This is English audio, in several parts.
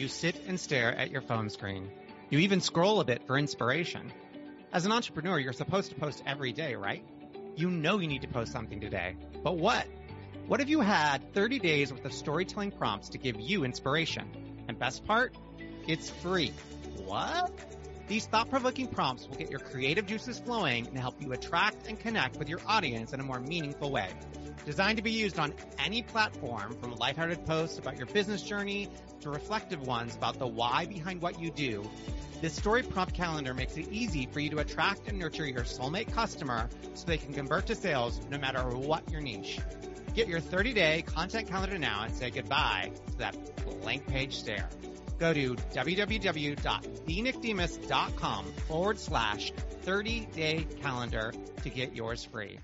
You sit and stare at your phone screen. You even scroll a bit for inspiration. As an entrepreneur, you're supposed to post every day, right? You know you need to post something today. But what? What if you had 30 days worth of storytelling prompts to give you inspiration? And best part? It's free. What? These thought-provoking prompts will get your creative juices flowing and help you attract and connect with your audience in a more meaningful way. Designed to be used on any platform, from lighthearted posts about your business journey to reflective ones about the why behind what you do, this story prompt calendar makes it easy for you to attract and nurture your soulmate customer so they can convert to sales no matter what your niche. Get your 30-day content calendar now and say goodbye to that blank page stare. Go to www.thenickdemas.com/30-day calendar to get yours free.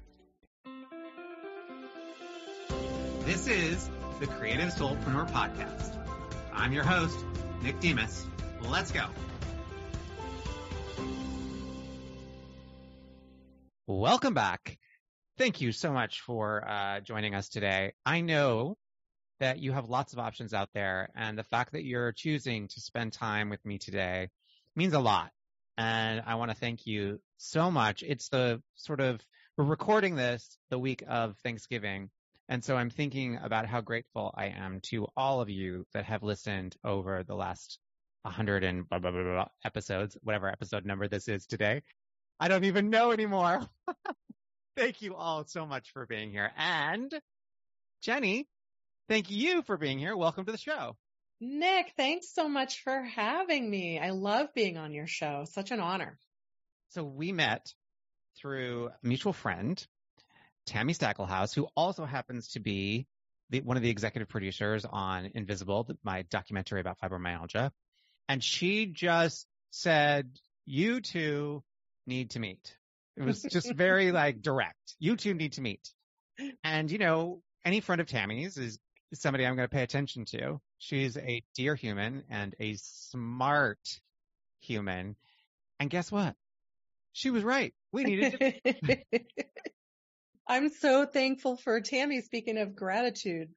This is the Creative Soulpreneur Podcast. I'm your host, Nick Demas. Let's go. Welcome back. Thank you so much for joining us today. I know that you have lots of options out there, and the fact that you're choosing to spend time with me today means a lot. And I want to thank you so much. It's the sort of, we're recording this the week of Thanksgiving. And so I'm thinking about how grateful I am to all of you that have listened over the last 100 and blah, blah, blah, blah episodes, whatever episode number this is today. I don't even know anymore. Thank you all so much for being here. And Jenni, thank you for being here. Welcome to the show. Nick, thanks so much for having me. I love being on your show. Such an honor. So we met through a mutual friend, Tammy Stackelhaus, who also happens to be one of the executive producers on Invisible, my documentary about fibromyalgia. And she just said, you two need to meet. It was just very direct. You two need to meet. And, any friend of Tammy's is somebody I'm going to pay attention to. She's a dear human and a smart human. And guess what? She was right. We needed to. I'm so thankful for Tammy. Speaking of gratitude,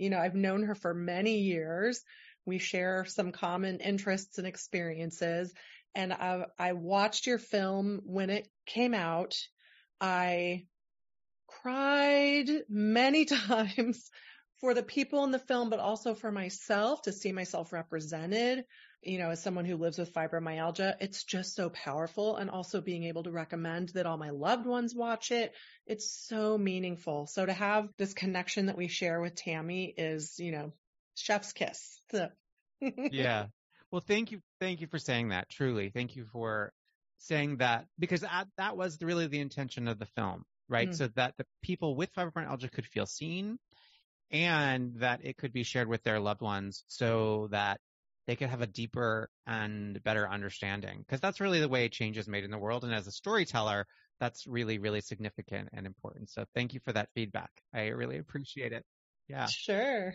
I've known her for many years. We share some common interests and experiences. And I watched your film when it came out. I cried many times for the people in the film, but also for myself, to see myself represented, as someone who lives with fibromyalgia. It's just so powerful. And also being able to recommend that all my loved ones watch it. It's so meaningful. So to have this connection that we share with Tammy is, chef's kiss. Yeah. Well, thank you. Thank you for saying that. Truly. Thank you for saying that, because that was really the intention of the film, right? Mm-hmm. So that the people with fibromyalgia could feel seen, and that it could be shared with their loved ones so that they could have a deeper and better understanding, because that's really the way change is made in the world. And as a storyteller, that's really, really significant and important. So thank you for that feedback. I really appreciate it. Yeah. Sure.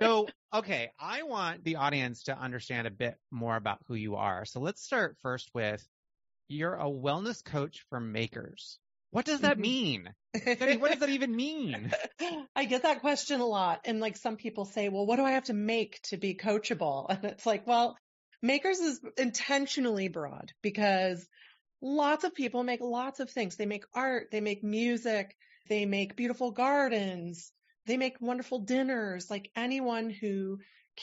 So, okay. I want the audience to understand a bit more about who you are. So let's start first with, you're a wellness coach for makers. What does that mean? What does that even mean? I get that question a lot. And some people say, well, what do I have to make to be coachable? And it's well, makers is intentionally broad, because lots of people make lots of things. They make art, they make music, they make beautiful gardens, they make wonderful dinners. Anyone who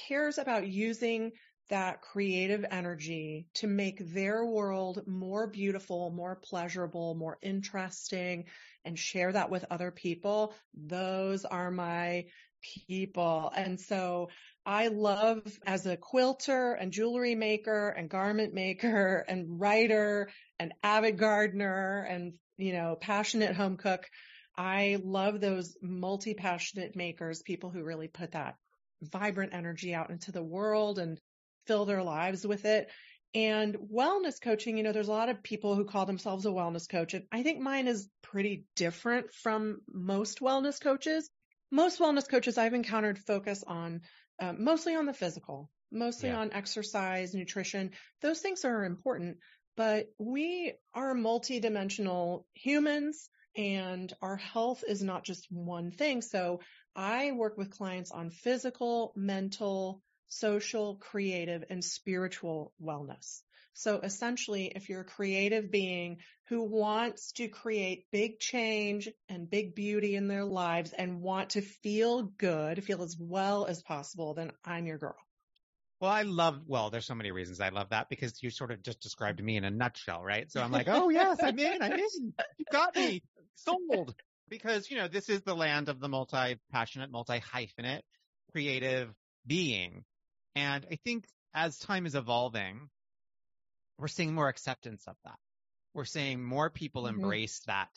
cares about using that creative energy to make their world more beautiful, more pleasurable, more interesting, and share that with other people, those are my people. And so I love, as a quilter and jewelry maker and garment maker and writer and avid gardener and, passionate home cook, I love those multi-passionate makers, people who really put that vibrant energy out into the world and fill their lives with it. And wellness coaching, there's a lot of people who call themselves a wellness coach. And I think mine is pretty different from most wellness coaches. Most wellness coaches I've encountered focus on mostly on the physical, mostly on exercise, nutrition. Those things are important, but we are multidimensional humans, and our health is not just one thing. So I work with clients on physical, mental, social, creative, and spiritual wellness. So essentially, if you're a creative being who wants to create big change and big beauty in their lives and want to feel good, feel as well as possible, then I'm your girl. Well, there's so many reasons I love that, because you sort of just described me in a nutshell, right? So I'm like, oh yes, I'm in. You got me sold, because, you know, this is the land of the multi-passionate, multi-hyphenate, creative being. And I think as time is evolving, we're seeing more acceptance of that. We're seeing more people embrace that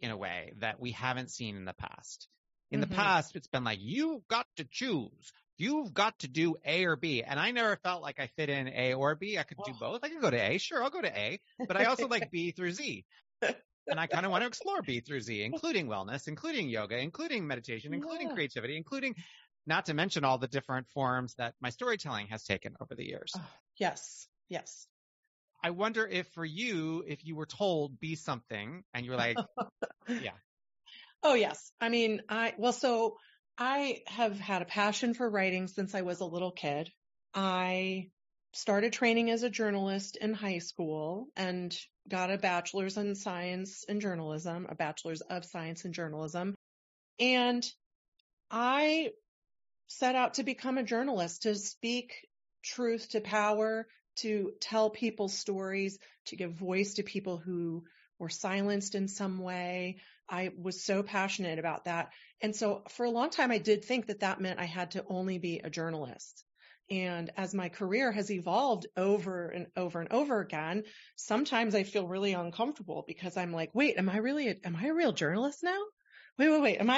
in a way that we haven't seen in the past. In the past, it's been like, you've got to choose. You've got to do A or B. And I never felt like I fit in A or B. I could do both. I could go to A. Sure, I'll go to A. But I also like B through Z. And I kind of want to explore B through Z, including wellness, including yoga, including meditation, including creativity, including not to mention all the different forms that my storytelling has taken over the years. Yes. I wonder if for you, if you were told be something and you were like, Oh, yes. I mean, so I have had a passion for writing since I was a little kid. I started training as a journalist in high school and got a bachelor's in science and journalism, a bachelor's of science in journalism. And I set out to become a journalist, to speak truth to power, to tell people stories, to give voice to people who were silenced in some way. I was so passionate about that. And so for a long time, I did think that that meant I had to only be a journalist. And as my career has evolved over and over and over again, sometimes I feel really uncomfortable because I'm like, wait, am I a real journalist now? Wait, am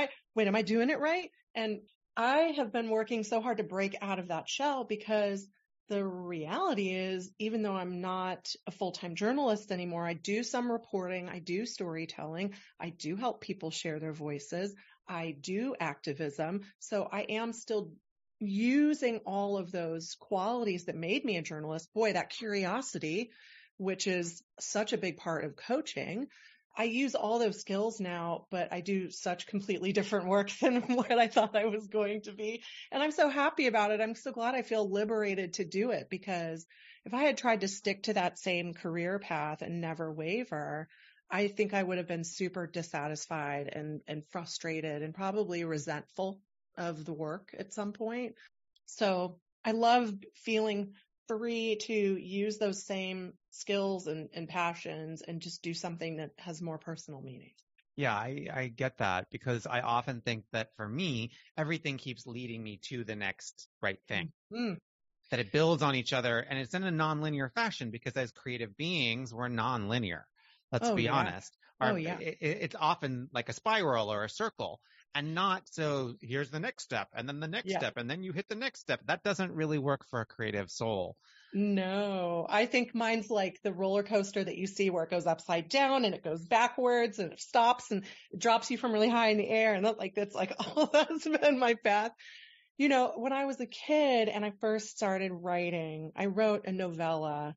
I doing it right? And I have been working so hard to break out of that shell, because the reality is, even though I'm not a full-time journalist anymore, I do some reporting, I do storytelling, I do help people share their voices, I do activism. So I am still using all of those qualities that made me a journalist. Boy, that curiosity, which is such a big part of coaching. I use all those skills now, but I do such completely different work than what I thought I was going to be. And I'm so happy about it. I'm so glad I feel liberated to do it, because if I had tried to stick to that same career path and never waver, I think I would have been super dissatisfied and frustrated and probably resentful of the work at some point. So I love feeling free to use those same skills and passions and just do something that has more personal meaning. Yeah, I get that, because I often think that for me, everything keeps leading me to the next right thing, that it builds on each other. And it's in a nonlinear fashion, because as creative beings, we're nonlinear. Let's be honest. It's often like a spiral or a circle, and not so here's the next step and then the next step and then you hit the next step. That doesn't really work for a creative soul. No, I think mine's like the roller coaster that you see where it goes upside down and it goes backwards and it stops and it drops you from really high in the air. And that's oh, that's been my path. You know, when I was a kid and I first started writing, I wrote a novella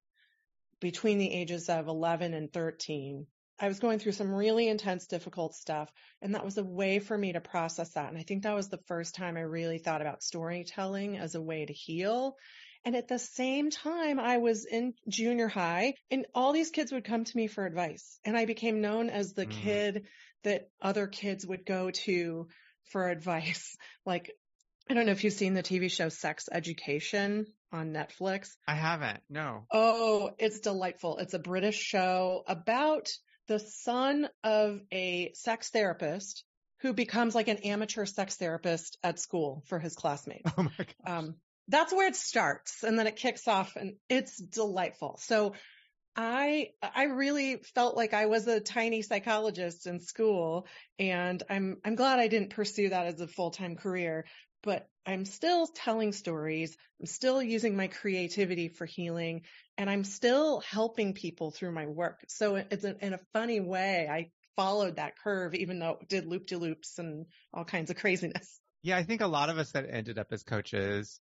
between the ages of 11 and 13. I was going through some really intense, difficult stuff, and that was a way for me to process that. And I think that was the first time I really thought about storytelling as a way to heal. And at the same time, I was in junior high, and all these kids would come to me for advice. And I became known as the kid that other kids would go to for advice. Like, I don't know if you've seen the TV show Sex Education on Netflix. I haven't, no. Oh, it's delightful. It's a British show about the son of a sex therapist who becomes like an amateur sex therapist at school for his classmates. Oh my gosh. That's where it starts, and then it kicks off, and it's delightful. So I really felt like I was a tiny psychologist in school, and I'm glad I didn't pursue that as a full-time career, but I'm still telling stories. I'm still using my creativity for healing, and I'm still helping people through my work. So it's in a funny way, I followed that curve, even though it did loop-de-loops and all kinds of craziness. Yeah, I think a lot of us that ended up as coaches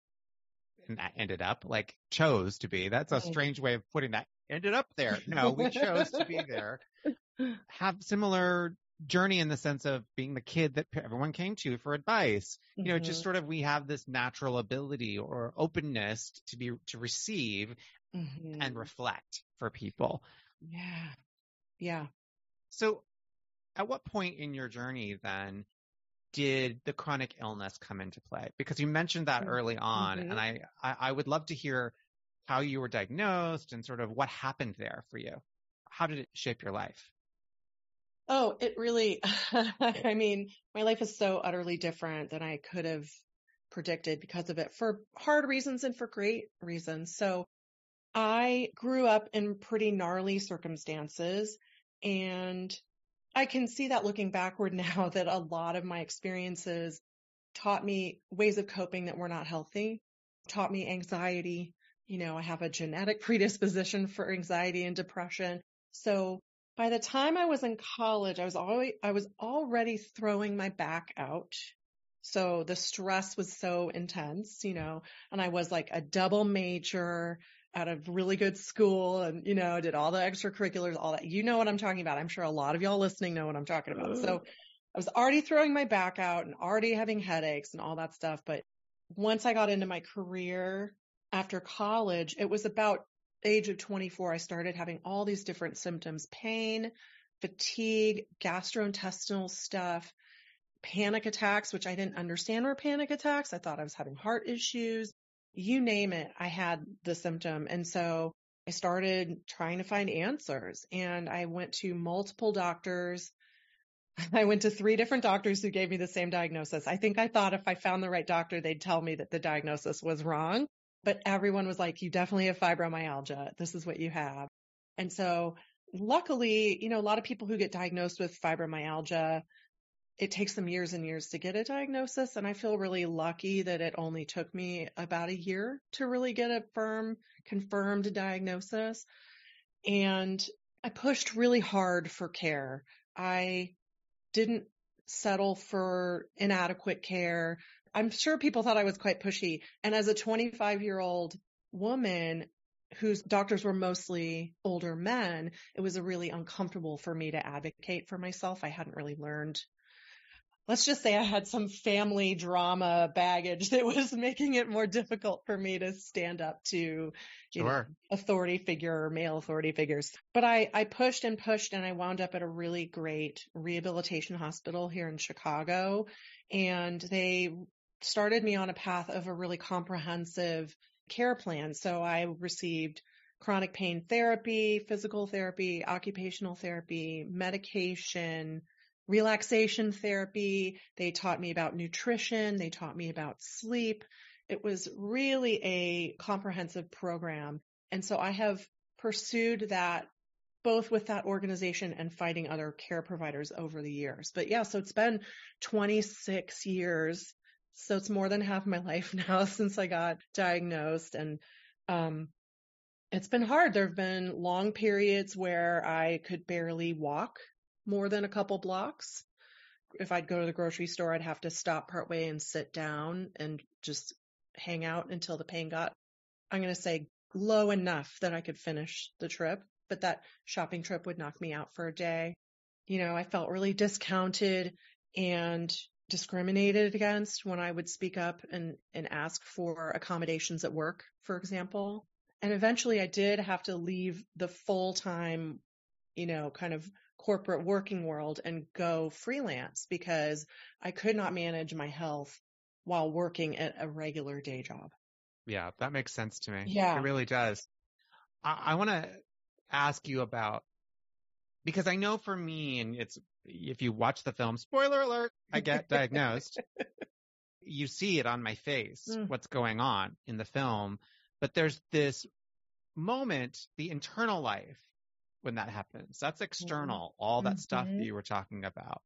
chose to be. That's a strange way of putting that. Ended up there. No, we chose to be there. Have similar journey in the sense of being the kid that everyone came to for advice. Mm-hmm. You know, just sort of, we have this natural ability or openness to receive mm-hmm. and reflect for people. Yeah. Yeah. So at what point in your journey then did the chronic illness come into play? Because you mentioned that early on, mm-hmm. and I would love to hear how you were diagnosed and sort of what happened there for you. How did it shape your life? Oh, it really, I mean, my life is so utterly different than I could have predicted because of it, for hard reasons and for great reasons. So I grew up in pretty gnarly circumstances, and I can see that looking backward now that a lot of my experiences taught me ways of coping that were not healthy, taught me anxiety. You know, I have a genetic predisposition for anxiety and depression. So by the time I was in college, I was already throwing my back out. So the stress was so intense, you know, and I was like a double major out of really good school and, you know, did all the extracurriculars, all that. You know what I'm talking about. I'm sure a lot of y'all listening know what I'm talking about. So I was already throwing my back out and already having headaches and all that stuff. But once I got into my career after college, it was about age of 24, I started having all these different symptoms: pain, fatigue, gastrointestinal stuff, panic attacks, which I didn't understand were panic attacks. I thought I was having heart issues. You name it, I had the symptom. And so I started trying to find answers, and I went to multiple doctors. I went to 3 different doctors who gave me the same diagnosis. I think I thought if I found the right doctor, they'd tell me that the diagnosis was wrong, but everyone was like, you definitely have fibromyalgia. This is what you have. And so luckily, you know, a lot of people who get diagnosed with fibromyalgia, it takes them years and years to get a diagnosis. And I feel really lucky that it only took me about a year to really get a firm, confirmed diagnosis. And I pushed really hard for care. I didn't settle for inadequate care. I'm sure people thought I was quite pushy. And as a 25-year-old woman whose doctors were mostly older men, it was really uncomfortable for me to advocate for myself. I hadn't really learned. Let's just say I had some family drama baggage that was making it more difficult for me to stand up to, you know, authority figure or male authority figures. But I pushed and pushed, and I wound up at a really great rehabilitation hospital here in Chicago. And they started me on a path of a really comprehensive care plan. So I received chronic pain therapy, physical therapy, occupational therapy, medication, relaxation therapy. They taught me about nutrition. They taught me about sleep. It was really a comprehensive program. And so I have pursued that both with that organization and fighting other care providers over the years. But yeah, so it's been 26 years. So it's more than half my life now since I got diagnosed. And it's been hard. There have been long periods where I could barely walk more than a couple blocks. If I'd go to the grocery store, I'd have to stop partway and sit down and just hang out until the pain got, I'm going to say, low enough that I could finish the trip. But that shopping trip would knock me out for a day. You know, I felt really discounted and discriminated against when I would speak up and ask for accommodations at work, for example. And eventually I did have to leave the full-time, you know, kind of corporate working world and go freelance because I could not manage my health while working at a regular day job. Yeah, that makes sense to me. Yeah. It really does. I want to ask you about, because I know for me, and it's, if you watch the film, spoiler alert, I get diagnosed, you see it on my face, what's going on in the film, but there's this moment, the internal life, when that happens. That's external, all that mm-hmm. stuff that you were talking about.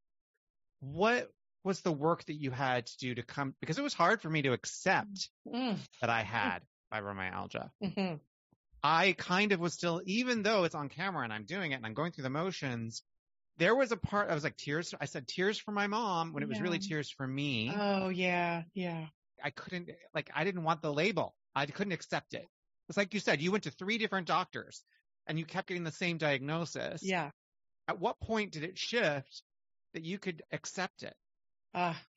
What was the work that you had to do to come, because it was hard for me to accept that I had fibromyalgia. Mm-hmm. I kind of was still, even though it's on camera and I'm doing it and I'm going through the motions, there was a part, I was like, tears. I said tears for my mom when it was really tears for me. Oh yeah. Yeah. I couldn't, like, I didn't want the label. I couldn't accept it. It's like you said, you went to 3 different doctors and you kept getting the same diagnosis. Yeah. At what point did it shift that you could accept it?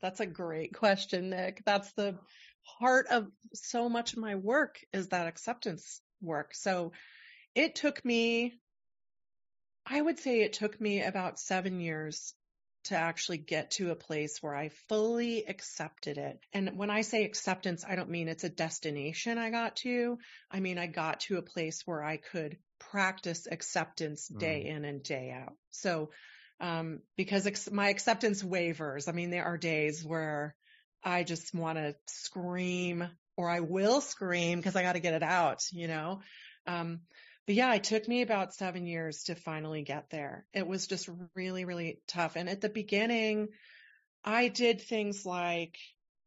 That's a great question, Nick. That's the heart of so much of my work, is that acceptance work. So it took me, I would say it took me about 7 years to actually get to a place where I fully accepted it. And when I say acceptance, I don't mean it's a destination I got to. I mean, I got to a place where I could practice acceptance day in and day out. So because my acceptance wavers. I mean, there are days where I just want to scream, or I will scream because I got to get it out, you know? But yeah, it took me about 7 years to finally get there. It was just really, really tough. And at the beginning, I did things like,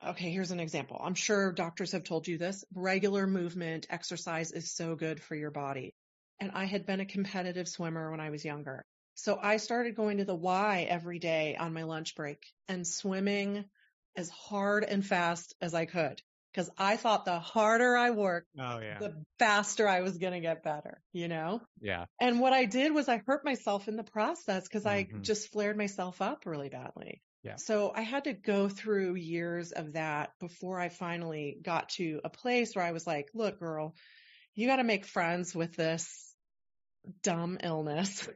okay, here's an example. I'm sure doctors have told you this. Regular movement, exercise is so good for your body. And I had been a competitive swimmer when I was younger. So I started going to the Y every day on my lunch break and swimming as hard and fast as I could, because I thought the harder I worked, the faster I was going to get better, you know? Yeah. And what I did was I hurt myself in the process, because I just flared myself up really badly. Yeah. So I had to go through years of that before I finally got to a place where I was like, look, girl, you got to make friends with this dumb illness.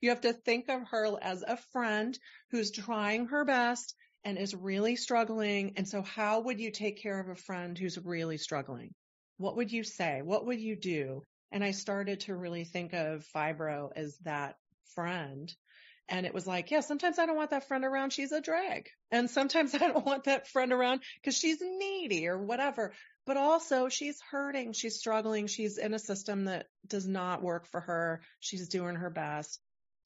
You have to think of her as a friend who's trying her best and is really struggling. And so how would you take care of a friend who's really struggling? What would you say? What would you do? And I started to really think of fibro as that friend. And it was like, yeah, sometimes I don't want that friend around. She's a drag. And sometimes I don't want that friend around because she's needy or whatever. But also she's hurting. She's struggling. She's in a system that does not work for her. She's doing her best.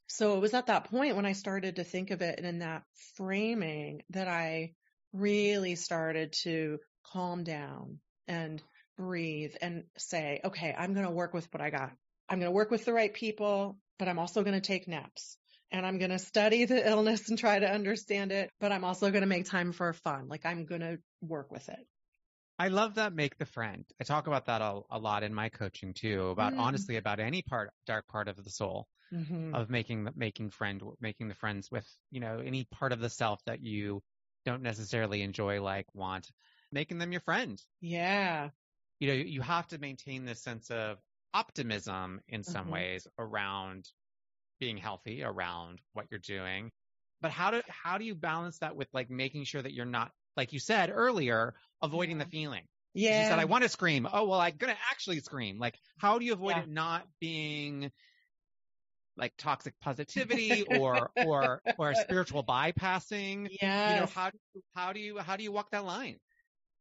So it was at that point when I started to think of it in that framing that I really started to calm down and breathe and say, okay, I'm going to work with what I got. I'm going to work with the right people, but I'm also going to take naps. And I'm going to study the illness and try to understand it, but I'm also going to make time for fun. Like, I'm going to work with it. I love that. Make the friend. I talk about that a lot in my coaching too, about honestly, about any dark part of the soul, of making the friends with, you know, any part of the self that you don't necessarily enjoy, like want, making them your friend. Yeah. You know, you have to maintain this sense of optimism in some ways around being healthy, around what you're doing. But how do you balance that with, like, making sure that you're not, like you said earlier, avoiding the feeling? Yeah. She said, I want to scream. Oh, well, I'm going to actually scream. Like, how do you avoid it not being like toxic positivity or spiritual bypassing? Yeah. You know, how do you walk that line?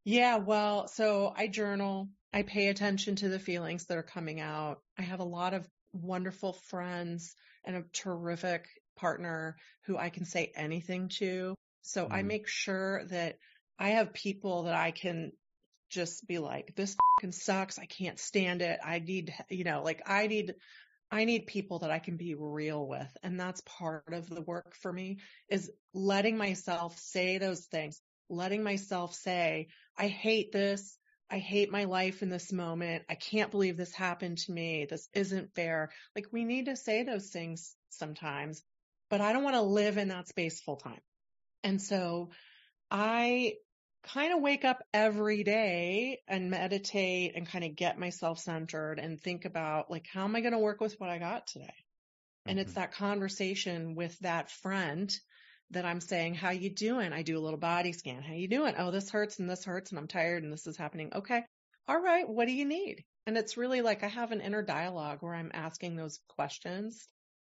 Yeah. Well, so I journal, I pay attention to the feelings that are coming out. I have a lot of wonderful friends and a terrific partner who I can say anything to. So I make sure that I have people that I can just be like, this fucking sucks. I can't stand it. I need people that I can be real with. And that's part of the work for me, is letting myself say those things, letting myself say, I hate this. I hate my life in this moment. I can't believe this happened to me. This isn't fair. Like, we need to say those things sometimes, but I don't want to live in that space full time. And so I kind of wake up every day and meditate and kind of get myself centered and think about, like, how am I going to work with what I got today? And it's that conversation with that friend that I'm saying, how you doing? I do a little body scan. How you doing? Oh, this hurts and I'm tired and this is happening. Okay. All right. What do you need? And it's really like, I have an inner dialogue where I'm asking those questions.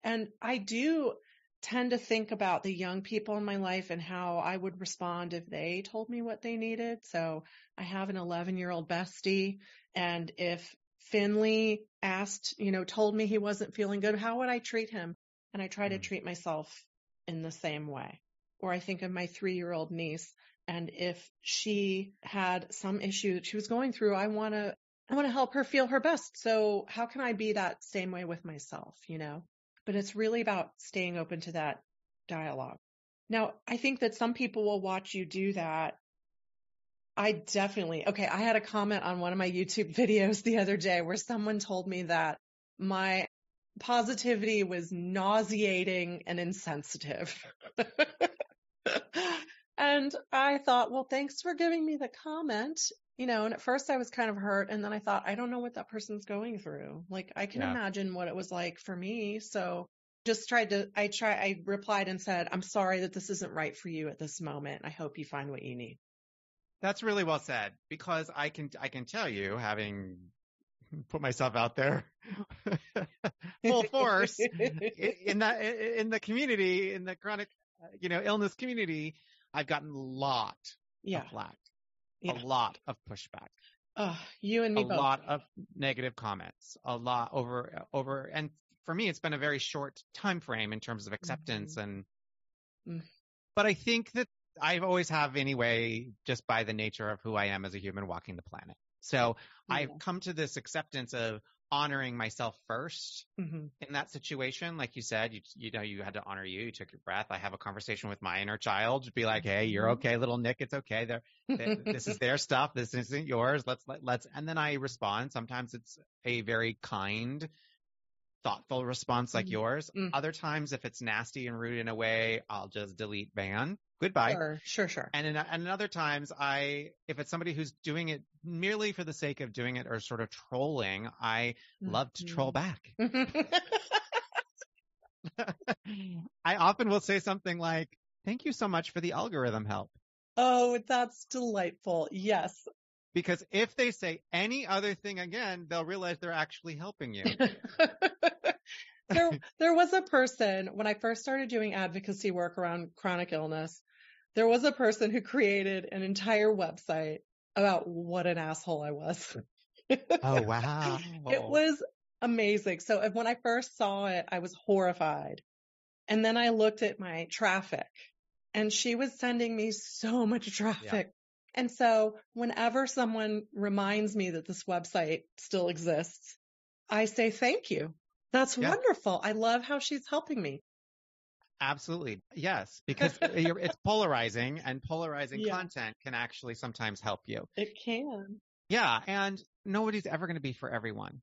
And I do tend to think about the young people in my life and how I would respond if they told me what they needed. So I have an 11-year-old bestie. And if Finley asked, you know, told me he wasn't feeling good, how would I treat him? And I try to treat myself in the same way. Or I think of my 3-year-old niece, and if she had some issue that she was going through, I want to help her feel her best. So how can I be that same way with myself, you know? But it's really about staying open to that dialogue. Now, I think that some people will watch you do that. I had a comment on one of my YouTube videos the other day where someone told me that my positivity was nauseating and insensitive. And I thought, well, thanks for giving me the comment, you know, and at first I was kind of hurt. And then I thought, I don't know what that person's going through. Like, I can imagine what it was like for me. So just I replied and said, I'm sorry that this isn't right for you at this moment. I hope you find what you need. That's really well said, because I can tell you, having put myself out there full force in the community, in the chronic, illness community, I've gotten a lot of flack, a lot of pushback. You and me both. A lot of negative comments, a lot over. And for me, it's been a very short time frame in terms of acceptance. But I think that I always have anyway, just by the nature of who I am as a human walking the planet. So I've come to this acceptance of honoring myself first in that situation. Like you said, you had to honor you. You took your breath. I have a conversation with my inner child to be like, hey, you're okay, little Nick. It's okay. This is their stuff. This isn't yours. Let's. And then I respond. Sometimes it's a very kind, thoughtful response like yours. Other times, if it's nasty and rude in a way, I'll just delete, ban, goodbye. Sure. And other times, if it's somebody who's doing it merely for the sake of doing it or sort of trolling, I love to troll back. I often will say something like, thank you so much for the algorithm help. Oh, that's delightful. Yes. Because if they say any other thing again, they'll realize they're actually helping you. There was a person, when I first started doing advocacy work around chronic illness, there was a person who created an entire website about what an asshole I was. Oh, wow. It was amazing. So when I first saw it, I was horrified. And then I looked at my traffic, and she was sending me so much traffic. Yeah. And so whenever someone reminds me that this website still exists, I say, thank you. That's wonderful. I love how she's helping me. Absolutely. Yes. Because it's polarizing, and polarizing content can actually sometimes help you. It can. Yeah. And nobody's ever going to be for everyone.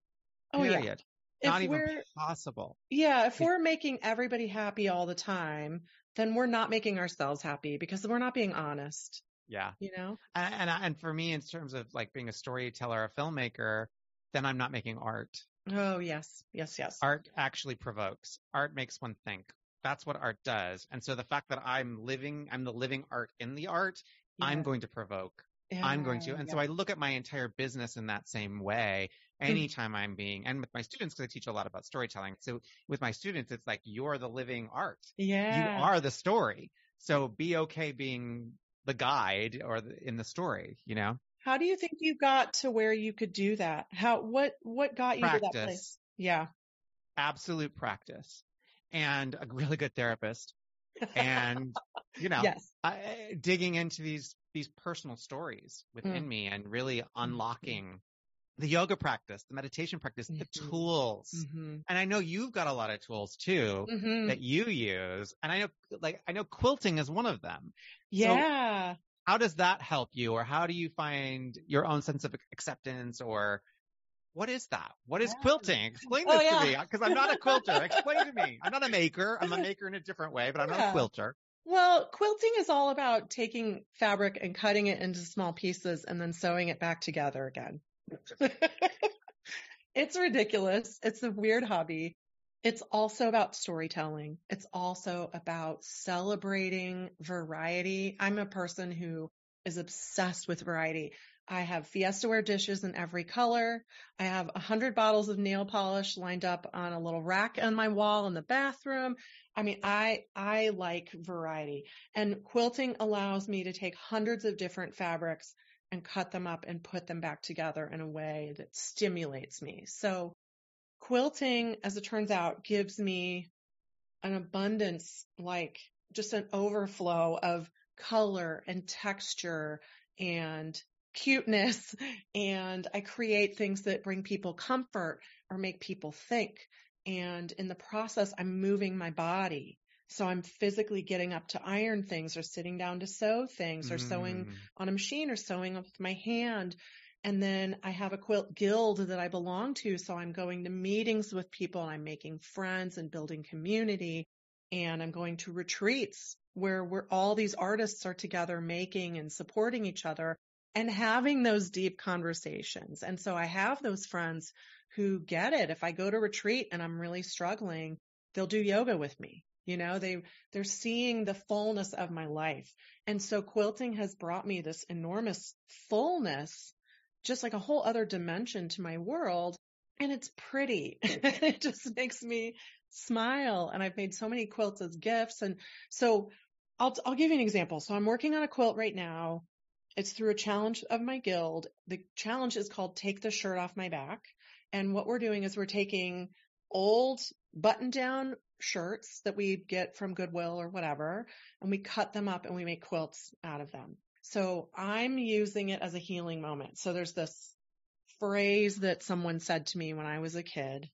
Oh, period. Yeah. Not even possible. Yeah. If we're making everybody happy all the time, then we're not making ourselves happy, because we're not being honest. Yeah. You know? And for me, in terms of like being a storyteller, a filmmaker, then I'm not making art. Oh, yes. Yes, yes. Art actually provokes. Art makes one think. That's what art does. And so the fact that I'm the living art in the art, I'm going to provoke. Yeah, I'm going to. And so I look at my entire business in that same way. Anytime and with my students, because I teach a lot about storytelling. So with my students, it's like, you're the living art. Yeah. You are the story. So be okay being the guide or in the story, you know? How do you think you got to where you could do that? What got you to that place? Yeah. Absolute practice, and a really good therapist, and digging into these personal stories within me, and really unlocking the yoga practice, the meditation practice, the tools. And I know you've got a lot of tools too that you use, and I know quilting is one of them. Yeah. So, how does that help you, or how do you find your own sense of acceptance, or what is that? What is quilting? Explain this to me, because I'm not a quilter. Explain to me. I'm not a maker. I'm a maker in a different way, but I'm not a quilter. Well, quilting is all about taking fabric and cutting it into small pieces and then sewing it back together again. It's ridiculous. It's a weird hobby. It's also about storytelling. It's also about celebrating variety. I'm a person who is obsessed with variety. I have fiestaware dishes in every color. I have 100 bottles of nail polish lined up on a little rack on my wall in the bathroom. I mean, I like variety, and quilting allows me to take hundreds of different fabrics and cut them up and put them back together in a way that stimulates me. So quilting, as it turns out, gives me an abundance, like just an overflow of color and texture and cuteness. And I create things that bring people comfort or make people think. And in the process, I'm moving my body. So I'm physically getting up to iron things, or sitting down to sew things, or sewing on a machine, or sewing with my hand. And then I have a guild that I belong to. So I'm going to meetings with people and I'm making friends and building community. And I'm going to retreats where we're all these artists are together making and supporting each other and having those deep conversations. And so I have those friends who get it. If I go to retreat and I'm really struggling, they'll do yoga with me. You know, they're seeing the fullness of my life. And so quilting has brought me this enormous fullness, just like a whole other dimension to my world. And it's pretty. It just makes me smile. And I've made so many quilts as gifts. And so I'll give you an example. So I'm working on a quilt right now. It's through a challenge of my guild. The challenge is called Take the Shirt Off My Back. And what we're doing is we're taking old button-down shirts that we get from Goodwill or whatever, and we cut them up and we make quilts out of them. So I'm using it as a healing moment. So there's this phrase that someone said to me when I was a kid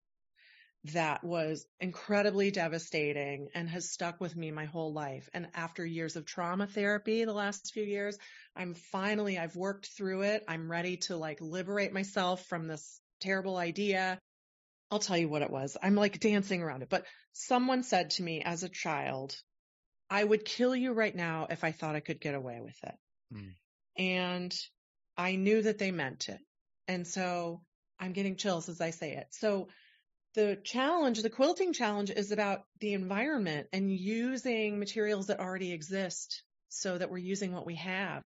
that was incredibly devastating and has stuck with me my whole life. And after years of trauma therapy, the last few years, I've worked through it. I'm ready to liberate myself from this terrible idea. I'll tell you what it was. I'm dancing around it, but someone said to me as a child, I would kill you right now if I thought I could get away with it. Mm. And I knew that they meant it. And so I'm getting chills as I say it. So the quilting challenge is about the environment and using materials that already exist so that we're using what we have.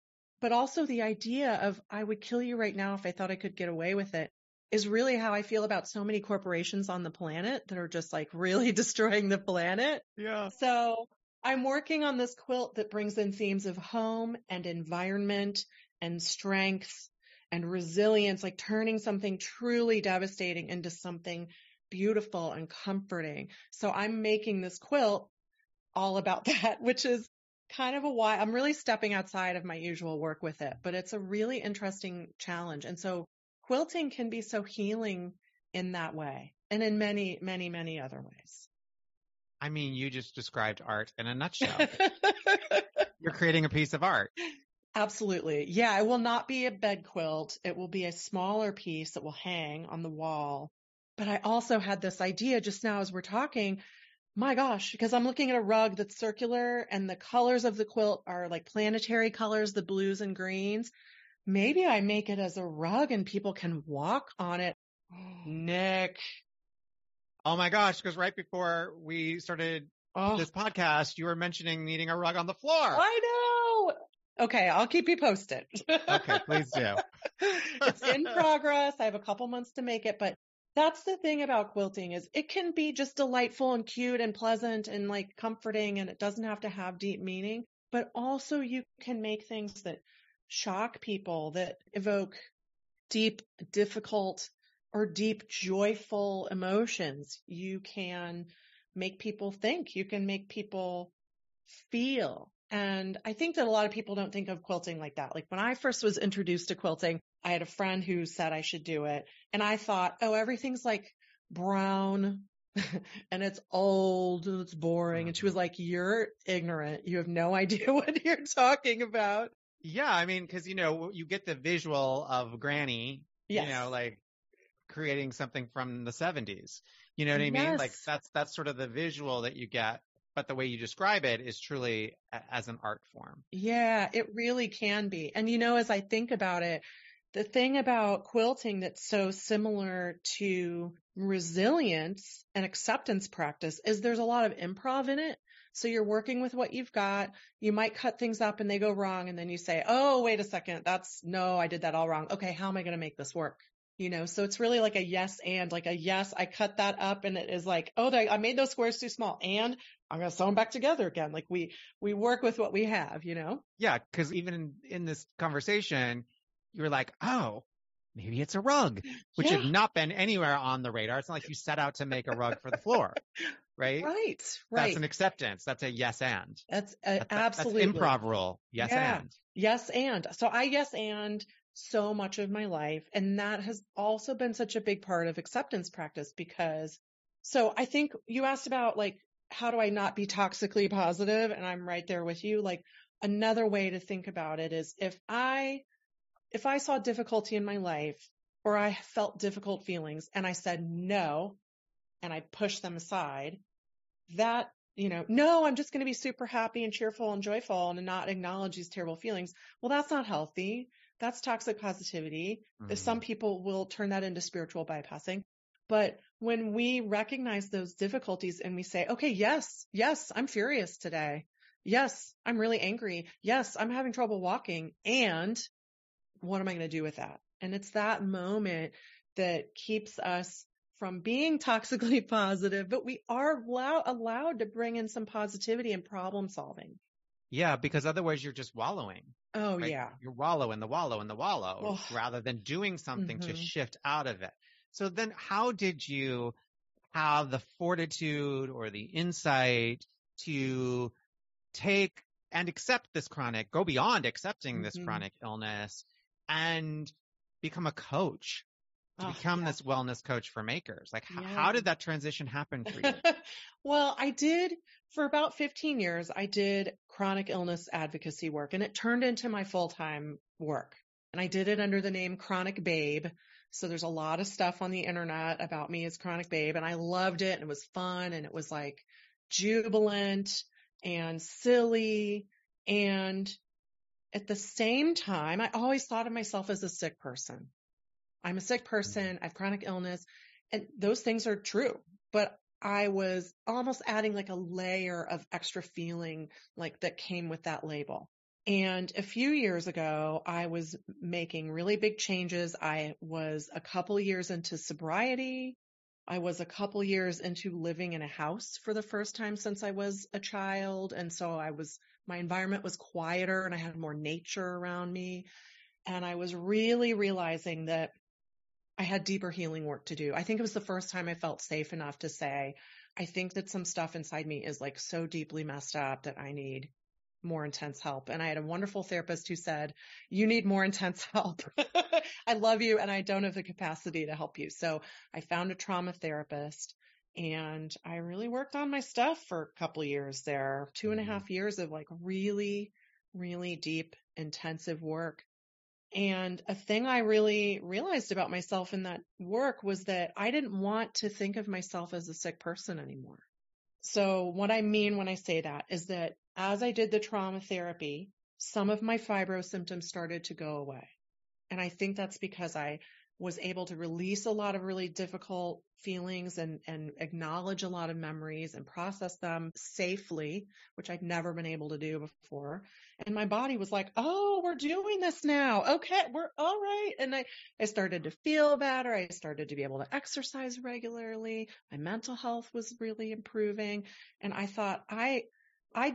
But also the idea of I would kill you right now if I thought I could get away with it is really how I feel about so many corporations on the planet that are just really destroying the planet. Yeah. So I'm working on this quilt that brings in themes of home and environment and strength and resilience, turning something truly devastating into something beautiful and comforting. So I'm making this quilt all about that, which is kind of a why I'm really stepping outside of my usual work with it, but it's a really interesting challenge. And so quilting can be so healing in that way and in many, many, many other ways. I mean, you just described art in a nutshell. You're creating a piece of art. Absolutely. Yeah, it will not be a bed quilt. It will be a smaller piece that will hang on the wall. But I also had this idea just now as we're talking, my gosh, because I'm looking at a rug that's circular and the colors of the quilt are planetary colors, the blues and greens. Maybe I make it as a rug and people can walk on it. Nick. Oh my gosh, because right before we started this podcast, you were mentioning needing a rug on the floor. I know. Okay, I'll keep you posted. Okay, please do. It's in progress. I have a couple months to make it, but that's the thing about quilting is it can be just delightful and cute and pleasant and comforting, and it doesn't have to have deep meaning, but also you can make things that shock people, that evoke deep, difficult, or deep, joyful emotions. You can make people think. You can make people feel. And I think that a lot of people don't think of quilting like that. When I first was introduced to quilting, I had a friend who said I should do it. And I thought, everything's brown and it's old and it's boring. And she was like, you're ignorant. You have no idea what you're talking about. Yeah, I mean, because, you get the visual of Granny, yes, creating something from the 70s. You know what I mean? Yes. That's sort of the visual that you get. But the way you describe it is truly as an art form. Yeah, it really can be. And, as I think about it, the thing about quilting that's so similar to resilience and acceptance practice is there's a lot of improv in it. So you're working with what you've got. You might cut things up and they go wrong. And then you say, oh, wait a second. I did that all wrong. Okay. How am I going to make this work? So it's really a yes and I cut that up and it is I made those squares too small and I'm going to sew them back together again. We work with what we have, Yeah. Cause even in this conversation, you were oh, maybe it's a rug, which had not been anywhere on the radar. It's not you set out to make a rug for the floor. Right? Right. That's an acceptance. That's a yes and. That's absolutely. That's improv rule. Yes and. Yes and. So I yes and so much of my life. And that has also been such a big part of acceptance practice because, so I think you asked about how do I not be toxically positive? And I'm right there with you. Another way to think about it is if I if I saw difficulty in my life or I felt difficult feelings and I said no, and I pushed them aside, that, you know, no, I'm just going to be super happy and cheerful and joyful and not acknowledge these terrible feelings. Well, that's not healthy. That's toxic positivity. Mm-hmm. Some people will turn that into spiritual bypassing. But when we recognize those difficulties and we say, okay, yes, I'm furious today. Yes, I'm really angry. Yes, I'm having trouble walking. And what am I going to do with that? And it's that moment that keeps us from being toxically positive, but we are allowed to bring in some positivity and problem solving. Yeah, because otherwise you're just wallowing. Oh, right? Yeah. You're wallow rather than doing something to shift out of it. So then how did you have the fortitude or the insight to take and accept this chronic, go beyond accepting this chronic illness and become a coach? To become this wellness coach for makers? Like, how did that transition happen for you? Well, I did, for about 15 years, I did chronic illness advocacy work, and it turned into my full-time work. And I did it under the name Chronic Babe. So there's a lot of stuff on the internet about me as Chronic Babe, and I loved it, and it was fun, and it was like jubilant and silly. And at the same time, I always thought of myself as a sick person. I'm a sick person, I have chronic illness, and those things are true, but I was almost adding like a layer of extra feeling like that came with that label. And a few years ago, I was making really big changes. I was a couple years into sobriety. I was a couple years into living in a house for the first time since I was a child. And so my environment was quieter and I had more nature around me. And I was really realizing that I had deeper healing work to do. I think it was the first time I felt safe enough to say, I think that some stuff inside me is like so deeply messed up that I need more intense help. And I had a wonderful therapist who said, you need more intense help. I love you and I don't have the capacity to help you. So I found a trauma therapist and I really worked on my stuff for a couple of years there, 2.5 years of like really, really deep, intensive work. And a thing I really realized about myself in that work was that I didn't want to think of myself as a sick person anymore. So what I mean when I say that is that as I did the trauma therapy, some of my fibro symptoms started to go away. And I think that's because I was able to release a lot of really difficult feelings and acknowledge a lot of memories and process them safely, which I'd never been able to do before. And my body was like, oh, we're doing this now. Okay, we're all right. And I started to feel better. I started to be able to exercise regularly. My mental health was really improving. And I thought, I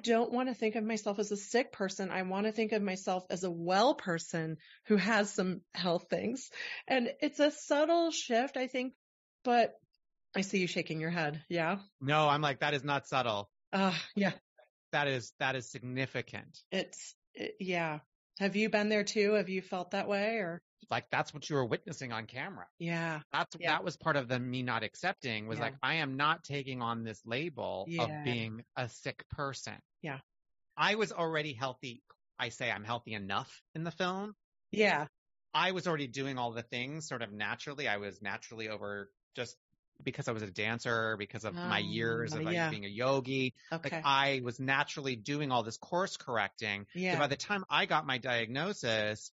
don't want to think of myself as a sick person. I want to think of myself as a well person who has some health things. And it's a subtle shift, I think, but I see you shaking your head. Yeah. No, I'm like, that is not subtle. Yeah. That is significant. Yeah. Have you been there too? Have you felt that way or? Like, that's what you were witnessing on camera. Yeah. That was part of the me not accepting was like, I am not taking on this label of being a sick person. Yeah. I was already healthy. I say I'm healthy enough in the film. Yeah. I was already doing all the things sort of naturally. I was naturally over just because I was a dancer, because of my years of being a yogi. Okay. Like I was naturally doing all this course correcting. Yeah. So by the time I got my diagnosis,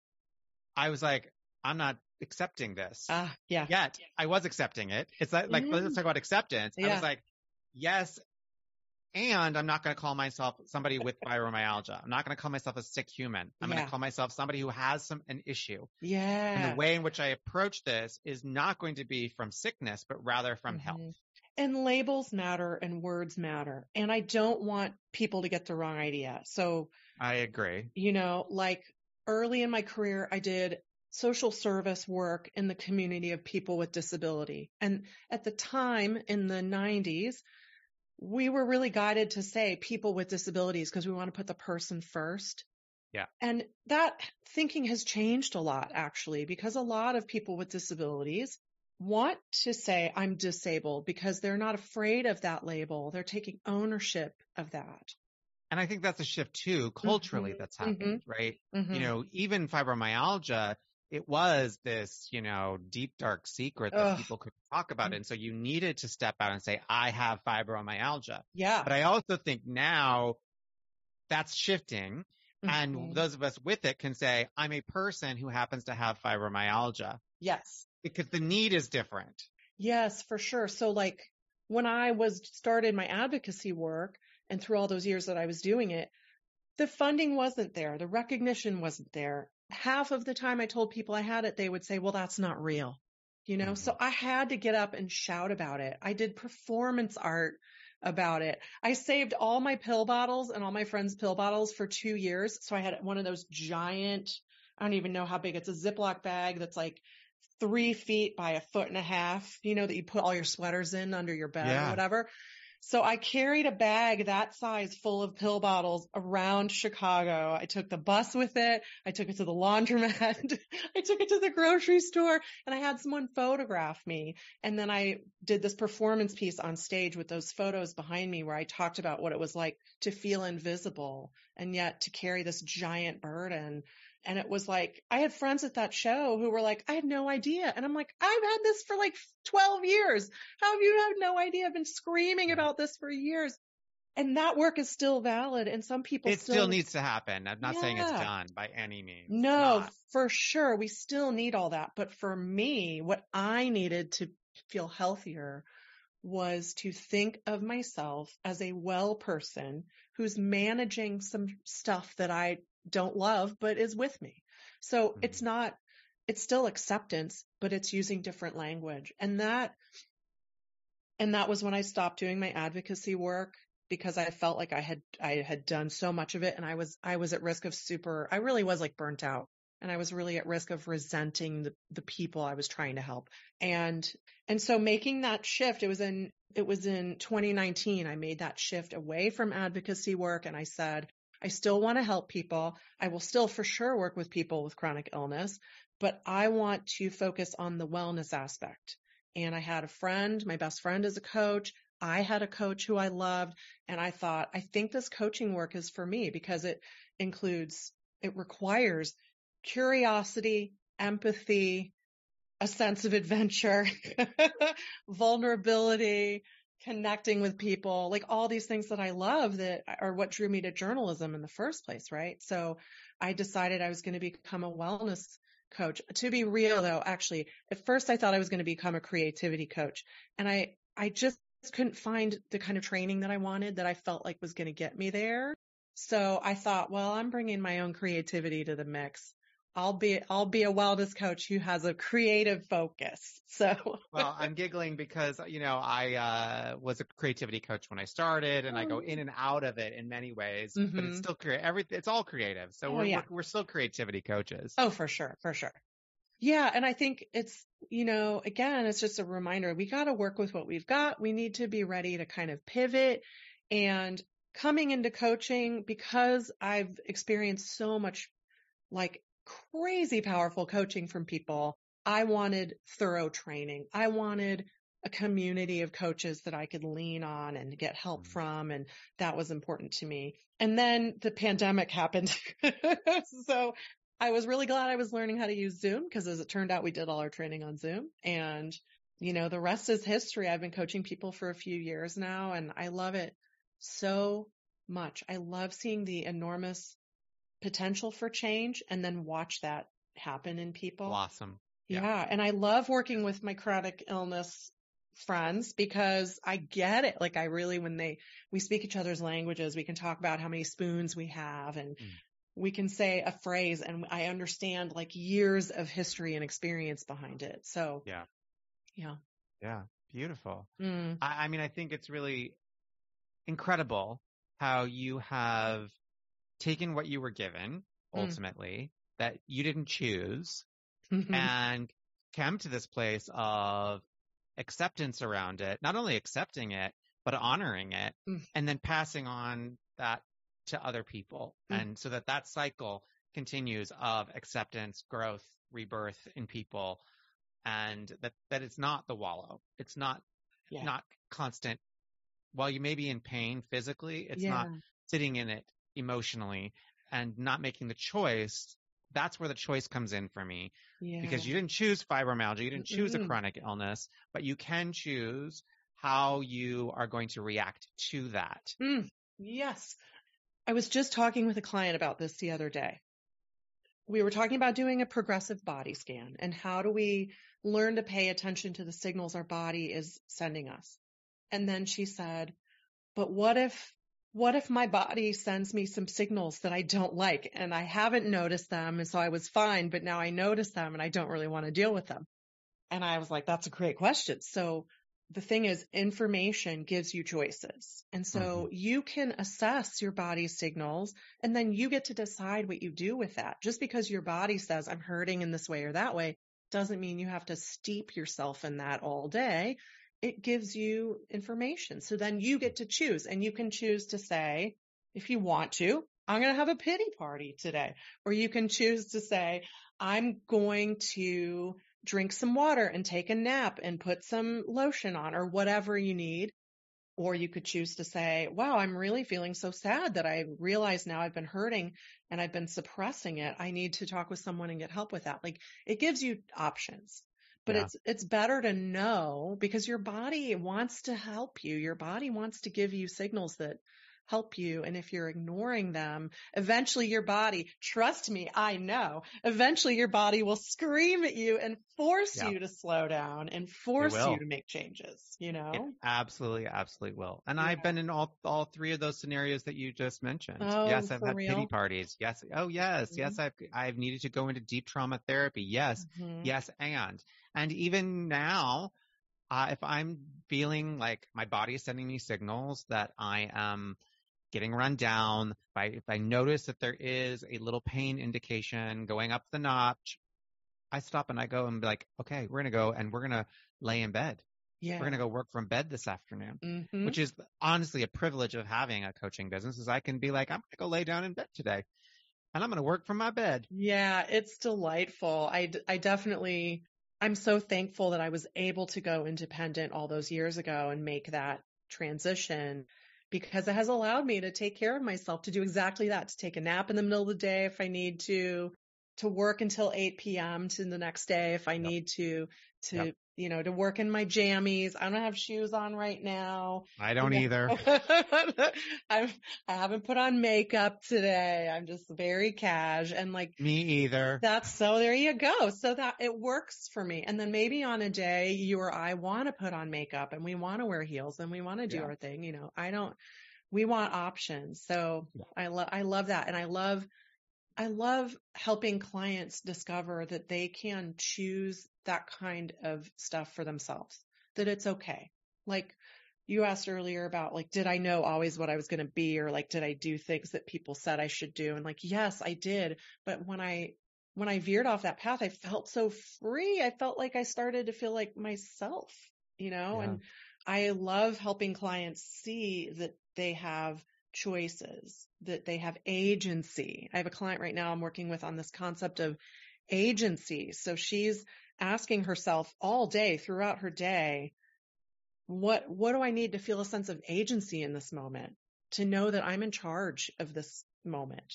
I was like, I'm not accepting this yet. I was accepting it. It's like let's talk about acceptance. Yeah. I was like, yes, and I'm not going to call myself somebody with fibromyalgia. I'm not going to call myself a sick human. I'm going to call myself somebody who has an issue. Yeah. And the way in which I approach this is not going to be from sickness, but rather from health. And labels matter and words matter. And I don't want people to get the wrong idea. So I agree. You know, like early in my career, I did social service work in the community of people with disability. And at the time in the 90s, we were really guided to say people with disabilities because we want to put the person first. Yeah. And that thinking has changed a lot, actually, because a lot of people with disabilities want to say I'm disabled because they're not afraid of that label. They're taking ownership of that. And I think that's a shift too, culturally, that's happened, right? You know, even fibromyalgia it was this, you know, deep, dark secret that people could talk about. And so you needed to step out and say, I have fibromyalgia. Yeah. But I also think now that's shifting. Mm-hmm. And those of us with it can say, I'm a person who happens to have fibromyalgia. Yes. Because the need is different. Yes, for sure. So like when I started my advocacy work and through all those years that I was doing it, the funding wasn't there. The recognition wasn't there. Half of the time I told people I had it, they would say, well, that's not real. You know, mm-hmm. So I had to get up and shout about it. I did performance art about it. I saved all my pill bottles and all my friends' pill bottles for 2 years. So I had one of those giant, I don't even know how big, it's a Ziploc bag that's like 3 feet by 1.5 feet, you know, that you put all your sweaters in under your bed or whatever. So I carried a bag that size full of pill bottles around Chicago. I took the bus with it. I took it to the laundromat. I took it to the grocery store, and I had someone photograph me. And then I did this performance piece on stage with those photos behind me where I talked about what it was like to feel invisible and yet to carry this giant burden. And it was like, I had friends at that show who were like, I had no idea. And I'm like, I've had this for like 12 years. How have you had no idea? I've been screaming about this for years. And that work is still valid. And some people still needs to happen. I'm not saying it's done by any means. No, for sure. We still need all that. But for me, what I needed to feel healthier was to think of myself as a well person who's managing some stuff that I don't love, but is with me. So it's still acceptance, but it's using different language. And that was when I stopped doing my advocacy work because I felt like I had done so much of it. And I was at risk of I really was like burnt out, and I was really at risk of resenting the people I was trying to help. And so making that shift, it was in 2019, I made that shift away from advocacy work. And I said, I still want to help people. I will still for sure work with people with chronic illness, but I want to focus on the wellness aspect. And I had a friend, my best friend is a coach. I had a coach who I loved. And I thought, I think this coaching work is for me because it requires curiosity, empathy, a sense of adventure, vulnerability, connecting with people, like all these things that I love that are what drew me to journalism in the first place, right? So I decided I was going to become a wellness coach. To be real though, actually, at first I thought I was going to become a creativity coach, and I just couldn't find the kind of training that I wanted, that I felt like was going to get me there. So I thought, well, I'm bringing my own creativity to the mix. I'll be a wellness coach who has a creative focus. So well, I'm giggling because, you know, I was a creativity coach when I started, and I go in and out of it in many ways, but it's still it's all creative. So we're still creativity coaches. Oh, for sure. For sure. Yeah. And I think it's, you know, again, it's just a reminder. We got to work with what we've got. We need to be ready to kind of pivot. And coming into coaching, because I've experienced so much like crazy powerful coaching from people, I wanted thorough training. I wanted a community of coaches that I could lean on and get help from. And that was important to me. And then the pandemic happened. So I was really glad I was learning how to use Zoom, because as it turned out, we did all our training on Zoom. And, you know, the rest is history. I've been coaching people for a few years now, and I love it so much. I love seeing the enormous potential for change and then watch that happen in people. Awesome. Yeah. And I love working with my chronic illness friends because I get it. Like I really, we speak each other's languages, we can talk about how many spoons we have, and we can say a phrase, and I understand like years of history and experience behind it. So yeah. Beautiful. I mean, I think it's really incredible how you have taken what you were given, ultimately, that you didn't choose, and come to this place of acceptance around it, not only accepting it, but honoring it, and then passing on that to other people. And so that cycle continues of acceptance, growth, rebirth in people, and that it's not the wallow. It's not constant. While you may be in pain physically, it's not sitting in it emotionally and not making the choice that's where the choice comes in for me. Yeah. Because you didn't choose fibromyalgia. You didn't choose a chronic illness, but you can choose how you are going to react to that. Mm. Yes. I was just talking with a client about this the other day. We were talking about doing a progressive body scan and how do we learn to pay attention to the signals our body is sending us. And then she said, but what if my body sends me some signals that I don't like and I haven't noticed them? And so I was fine, but now I notice them and I don't really want to deal with them. And I was like, that's a great question. So the thing is, information gives you choices. And so you can assess your body's signals, and then you get to decide what you do with that. Just because your body says, I'm hurting in this way or that way, doesn't mean you have to steep yourself in that all day. It gives you information. So then you get to choose, and you can choose to say, if you want to, I'm going to have a pity party today. Or you can choose to say, I'm going to drink some water and take a nap and put some lotion on, or whatever you need. Or you could choose to say, wow, I'm really feeling so sad that I realize now I've been hurting and I've been suppressing it. I need to talk with someone and get help with that. Like, it gives you options, but it's better to know, because your body wants to help you. Your body wants to give you signals that help you. And if you're ignoring them, eventually your body, trust me, I know, eventually your body will scream at you and force you to slow down and force you to make changes, you know? It absolutely, absolutely will. And I've been in all three of those scenarios that you just mentioned. Oh, yes, I've had pity parties. Yes. Oh, yes. Mm-hmm. Yes, I've needed to go into deep trauma therapy. Yes. Mm-hmm. Yes. And even now, if I'm feeling like my body is sending me signals that I am getting run down, if I notice that there is a little pain indication going up the notch, I stop and I go and be like, okay, we're going to go and we're going to lay in bed. Yeah. We're going to go work from bed this afternoon, which is honestly a privilege of having a coaching business, is I can be like, I'm going to go lay down in bed today and I'm going to work from my bed. Yeah. It's delightful. I definitely, I'm so thankful that I was able to go independent all those years ago and make that transition, because it has allowed me to take care of myself, to do exactly that, to take a nap in the middle of the day if I need to work until 8 p.m. to the next day if I need to you know, to work in my jammies. I don't have shoes on right now. I don't either. I haven't put on makeup today. I'm just very cash and like. Me either. So there you go. So that it works for me. And then maybe on a day you or I want to put on makeup and we want to wear heels and we want to do our thing. You know, we want options. So I love that. And I love helping clients discover that they can choose that kind of stuff for themselves, that it's okay. Like you asked earlier about, like, did I know always what I was going to be? Or like, did I do things that people said I should do? And like, yes, I did. But when I veered off that path, I felt so free. I felt like I started to feel like myself, you know, and I love helping clients see that they have choices, that they have agency. I have a client right now I'm working with on this concept of agency. So she's asking herself all day throughout her day, what do I need to feel a sense of agency in this moment, to know that I'm in charge of this moment?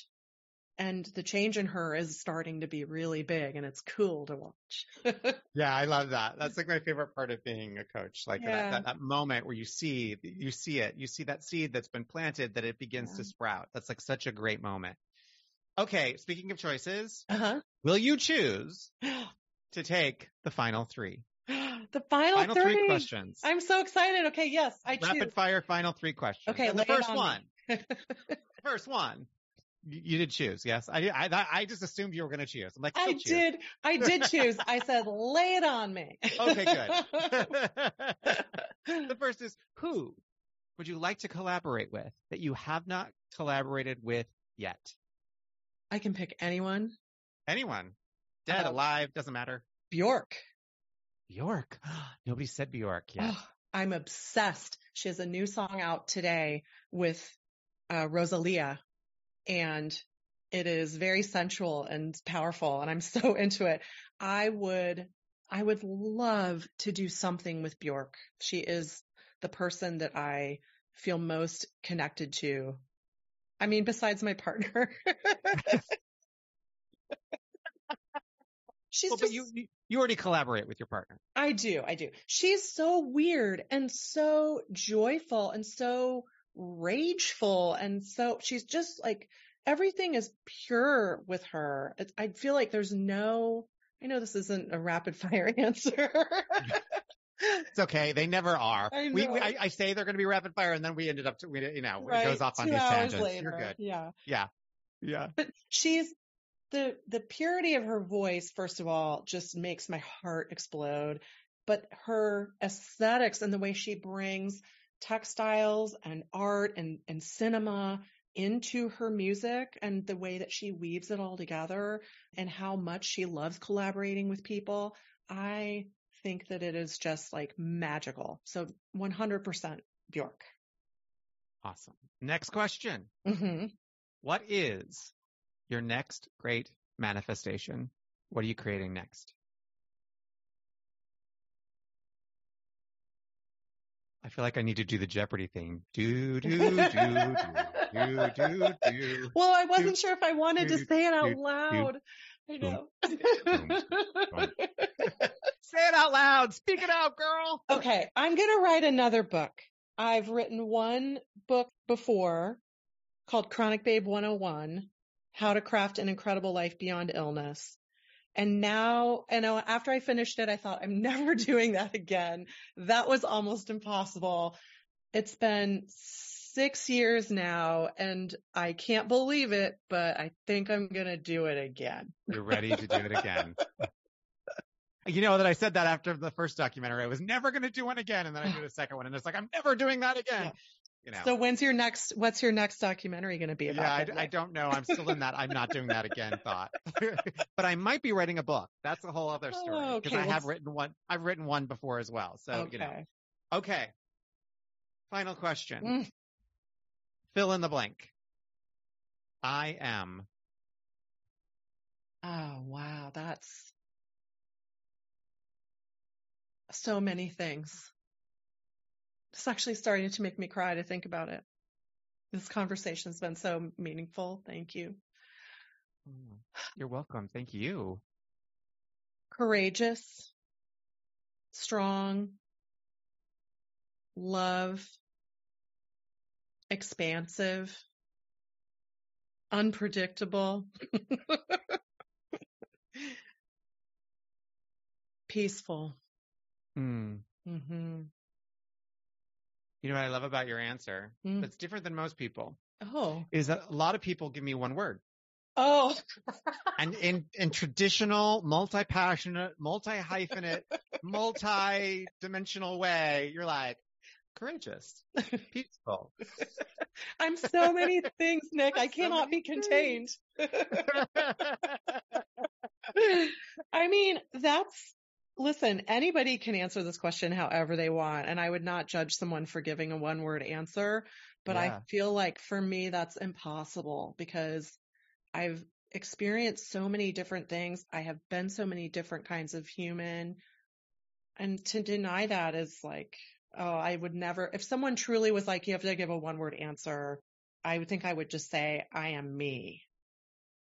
And the change in her is starting to be really big, and it's cool to watch. Yeah, I love that. That's like my favorite part of being a coach. Like that moment where you see that seed that's been planted, that it begins to sprout. That's like such a great moment. Okay. Speaking of choices, will you choose to take the final three? The final three questions. I'm so excited. Okay. Yes. I choose. Rapid fire final three questions. Okay. And the first one. You did choose. Yes. I just assumed you were going to choose. I'm like, I did choose. I said, lay it on me. Okay, good. The first is, who would you like to collaborate with that you have not collaborated with yet? I can pick anyone. Anyone. Dead, alive, doesn't matter. Bjork. Nobody said Bjork yet. Oh, I'm obsessed. She has a new song out today with Rosalía. And it is very sensual and powerful, and I'm so into it. I would love to do something with Bjork. She is the person that I feel most connected to. I mean, besides my partner. She's well, just, but you already collaborate with your partner. I do. She's so weird and so joyful and so rageful. And so she's just like, everything is pure with her. I feel like there's no, I know this isn't a rapid fire answer. It's okay. They never are. I say they're going to be rapid fire and then we ended up, it goes off on these tangents. 2 hours later. You're good. Yeah. Yeah. Yeah. But she's, the purity of her voice, first of all, just makes my heart explode. But her aesthetics and the way she brings textiles and art and cinema into her music and the way that she weaves it all together and how much she loves collaborating with people, I think that it is just like magical. So 100% Bjork. Awesome. Next question. Mm-hmm. What is your next great manifestation? What are you creating next? I feel like I need to do the Jeopardy theme. Do, do, do, do, do, do, do. Well, I wasn't sure if I wanted to say it out loud. I know. Say it out loud. Speak it out, girl. Okay. I'm going to write another book. I've written one book before called Chronic Babe 101, How to Craft an Incredible Life Beyond Illness. And now, and after I finished it, I thought, I'm never doing that again. That was almost impossible. It's been 6 years now, and I can't believe it, but I think I'm going to do it again. You're ready to do it again. You know that I said that after the first documentary, I was never going to do one again. And then I did a second one, and it's like, I'm never doing that again. Yeah. You know. So what's your next documentary going to be about? Yeah, I don't know. I'm still in that I'm not doing that again thought, but I might be writing a book. That's a whole other story because I have written one. I've written one before as well. So, Okay. Final question. Fill in the blank. I am. Oh, wow. That's so many things. It's actually starting to make me cry to think about it. This conversation's been so meaningful. Thank you. You're welcome. Thank you. Courageous, strong, love, expansive, unpredictable, peaceful. Mm-hmm. You know what I love about your answer? That's different than most people. Oh. Is that a lot of people give me one word. Oh. And in traditional, multi-passionate, multi-hyphenate, multi-dimensional way, you're like, courageous, peaceful. I'm so many things, Nick. I cannot be contained. I mean, that's. Listen, anybody can answer this question however they want, and I would not judge someone for giving a one-word answer, but yeah. I feel like for me that's impossible because I've experienced so many different things. I have been so many different kinds of human, and to deny that is like, I would never – if someone truly was like, you have to give a one-word answer, I would think I would just say, I am me.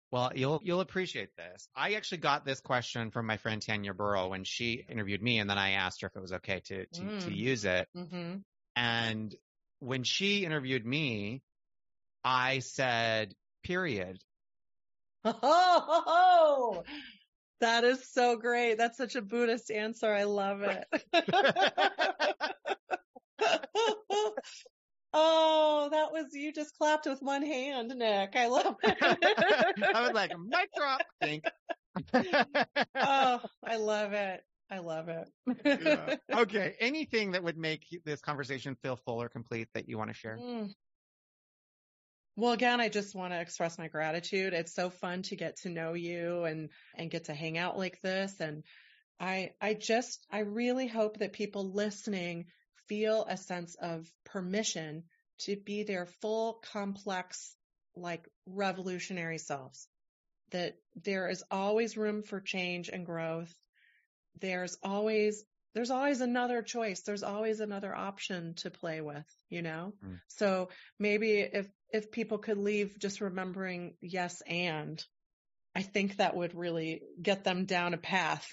Well, you'll appreciate this. I actually got this question from my friend Tanya Burrow when she interviewed me, and then I asked her if it was okay to use it. Mm-hmm. And when she interviewed me, I said, period. Oh, that is so great. That's such a Buddhist answer. I love it. Oh, that was, you just clapped with one hand, Nick. I love it. I was like, mic drop. Oh, I love it. Yeah. Okay. Anything that would make this conversation feel full or complete that you want to share? Well, again, I just want to express my gratitude. It's so fun to get to know you and get to hang out like this. And I really hope that people listening feel a sense of permission to be their full, complex, like revolutionary selves, that there is always room for change and growth. There's always another choice. There's always another option to play with, you know? Mm. So maybe if people could leave just remembering yes, and I think that would really get them down a path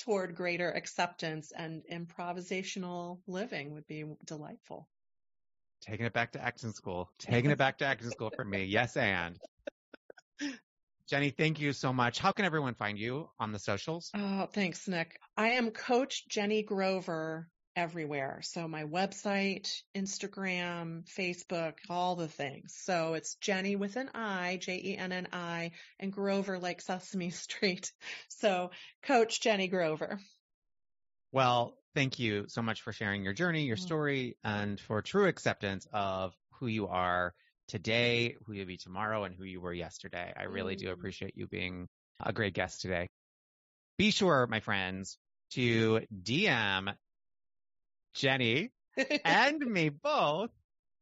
toward greater acceptance, and improvisational living would be delightful. Taking it back to acting school. Taking it back to acting school for me. Yes, and. Jenni, thank you so much. How can everyone find you on the socials? Oh, thanks, Nick. I am Coach Jenni Grover everywhere. So my website, Instagram, Facebook, all the things. So it's Jenni with an I, Jenni, and Grover like Sesame Street. So Coach Jenni Grover. Well, thank you so much for sharing your journey, your story, and for true acceptance of who you are today, who you'll be tomorrow, and who you were yesterday. I really do appreciate you being a great guest today. Be sure, my friends, to DM Jenni and me both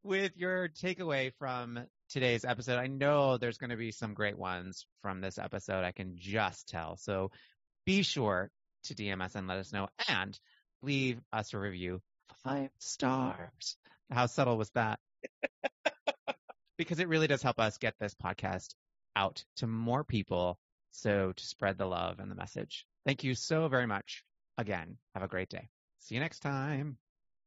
with your takeaway from today's episode. I know there's going to be some great ones from this episode. I can just tell. So be sure to DM us and let us know, and leave us a review. 5 stars. How subtle was that? Because it really does help us get this podcast out to more people. So to spread the love and the message. Thank you so very much. Again, have a great day. See you next time.